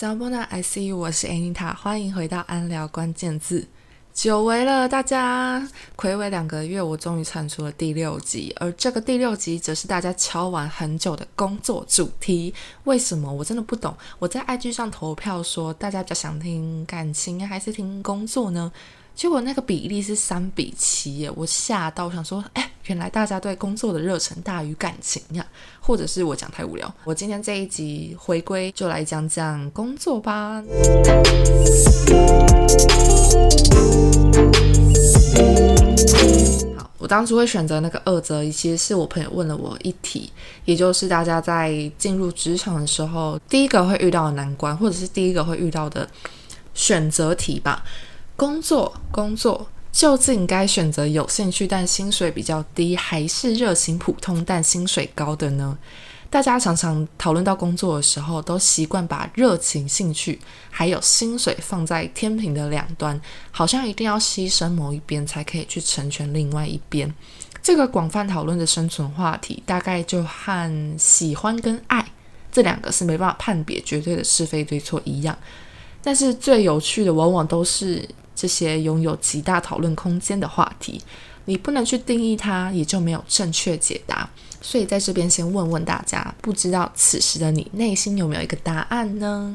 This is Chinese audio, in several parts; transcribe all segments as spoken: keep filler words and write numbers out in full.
Salmona I see you， 我是 Anita， 欢迎回到安聊关键字。久违了大家，睽违两个月，我终于产出了第六集，而这个第六集则是大家敲完很久的工作主题。为什么我真的不懂？我在 I G 上投票说大家比较想听感情还是听工作呢？结果那个比例是三比七耶，我吓到，我想说哎、欸，原来大家对工作的热忱大于感情呀、啊，或者是我讲太无聊。我今天这一集回归就来讲讲工作吧。好，我当初会选择那个二择一，其实是我朋友问了我一题，也就是大家在进入职场的时候第一个会遇到的难关，或者是第一个会遇到的选择题吧。工作工作究竟该选择有兴趣但薪水比较低，还是热情普通但薪水高的呢？大家常常讨论到工作的时候，都习惯把热情、兴趣还有薪水放在天平的两端，好像一定要牺牲某一边才可以去成全另外一边。这个广泛讨论的生存话题，大概就和喜欢跟爱这两个是没办法判别绝对的是非对错一样。但是最有趣的往往都是这些拥有极大讨论空间的话题，你不能去定义它，也就没有正确解答。所以在这边先问问大家，不知道此时的你内心有没有一个答案呢？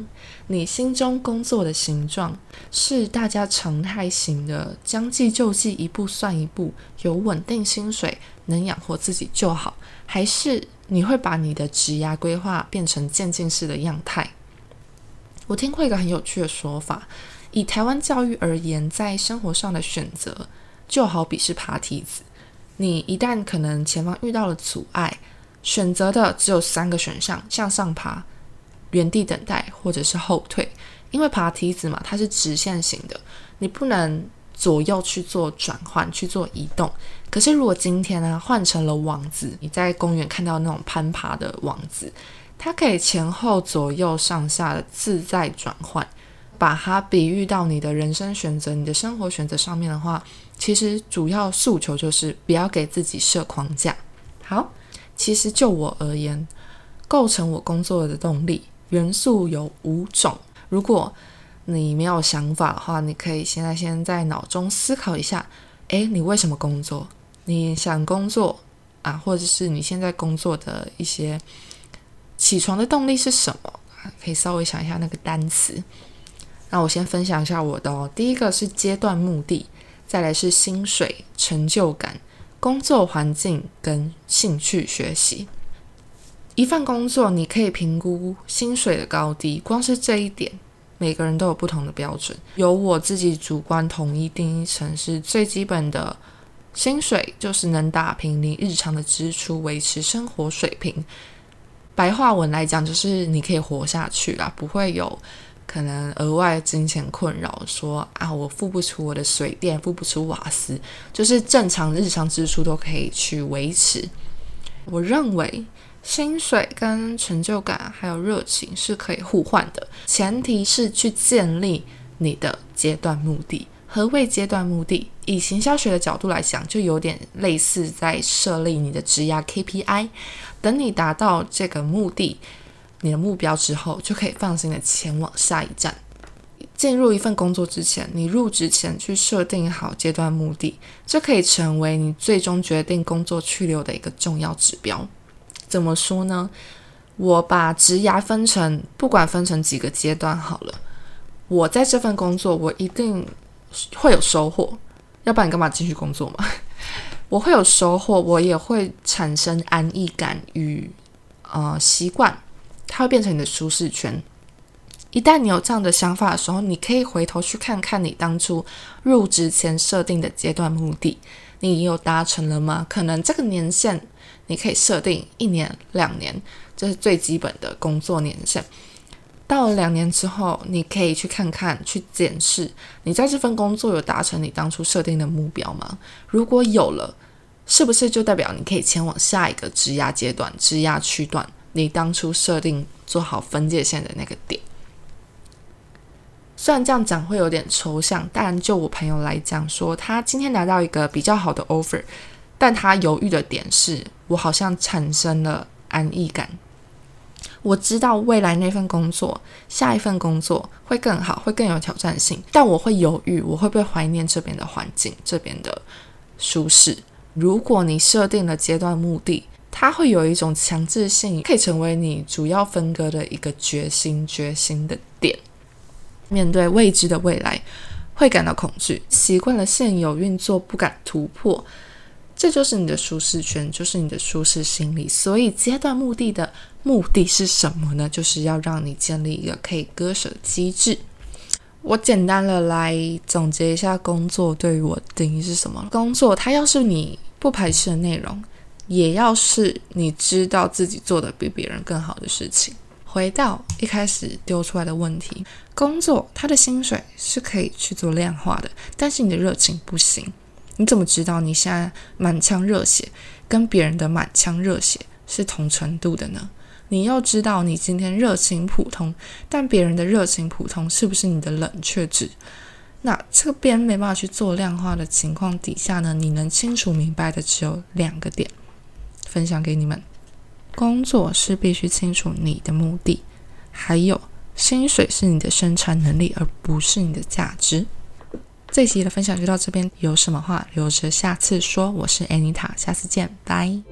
你心中工作的形状是大家常态型的将计就计，一步算一步，有稳定薪水，能养活自己就好，还是你会把你的职业规划变成渐进式的样态？我听过一个很有趣的说法，以台湾教育而言，在生活上的选择就好比是爬梯子，你一旦可能前方遇到了阻碍，选择的只有三个选项，向上爬、原地等待或者是后退。因为爬梯子嘛，它是直线型的，你不能左右去做转换，去做移动。可是如果今天啊换成了网子，你在公园看到那种攀爬的网子，它可以前后左右上下的自在转换。把它比喻到你的人生选择、你的生活选择上面的话，其实主要诉求就是不要给自己设框架。好，其实就我而言，构成我工作的动力元素有五种。如果你没有想法的话，你可以现在先在脑中思考一下，诶，你为什么工作？你想工作啊，或者是你现在工作的一些起床的动力是什么？可以稍微想一下那个单词。那我先分享一下我的哦，第一个是阶段目的，再来是薪水、成就感、工作环境跟兴趣学习。一份工作你可以评估薪水的高低，光是这一点每个人都有不同的标准。由我自己主观统一定义成是最基本的薪水，就是能打平你日常的支出，维持生活水平。白话文来讲就是你可以活下去啦，不会有可能额外金钱困扰，说啊我付不出我的水电，付不出瓦斯，就是正常日常支出都可以去维持。我认为薪水跟成就感还有热情是可以互换的，前提是去建立你的阶段目的。何谓阶段目的？以行销学的角度来讲，就有点类似在设立你的职业 K P I， 等你达到这个目的，你的目标之后，就可以放心的前往下一站。进入一份工作之前，你入职前去设定好阶段目的，这可以成为你最终决定工作去留的一个重要指标。怎么说呢？我把职涯分成，不管分成几个阶段好了，我在这份工作我一定会有收获，要不然你干嘛继续工作嘛？我会有收获，我也会产生安逸感与呃习惯，它会变成你的舒适圈。一旦你有这样的想法的时候，你可以回头去看看你当初入职前设定的阶段目的，你有达成了吗？可能这个年限你可以设定一年两年，这是最基本的工作年限。到了两年之后，你可以去看看，去检视你在这份工作有达成你当初设定的目标吗？如果有了，是不是就代表你可以前往下一个职涯阶段、职涯区段，你当初设定做好分界线的那个点。虽然这样讲会有点抽象，但就我朋友来讲说，他今天拿到一个比较好的 offer， 但他犹豫的点是，我好像产生了安逸感，我知道未来那份工作下一份工作会更好，会更有挑战性，但我会犹豫我会不会怀念这边的环境，这边的舒适。如果你设定了阶段目的，它会有一种强制性，可以成为你主要分割的一个决心决心的点。面对未知的未来会感到恐惧，习惯了现有运作不敢突破，这就是你的舒适圈，就是你的舒适心理。所以阶段目的的目的是什么呢？就是要让你建立一个可以割舍机制。我简单的来总结一下工作对于我定义是什么。工作它要是你不排斥的内容，也要是你知道自己做的比别人更好的事情。回到一开始丢出来的问题，工作它的薪水是可以去做量化的，但是你的热情不行。你怎么知道你现在满腔热血跟别人的满腔热血是同程度的呢？你要知道你今天热情普通，但别人的热情普通是不是你的冷却值？那这边没办法去做量化的情况底下呢，你能清楚明白的只有两个点分享给你们。工作是必须清楚你的目的，还有薪水是你的生产能力而不是你的价值。这期的分享就到这边，有什么话留着下次说。我是 Anita， 下次见，拜。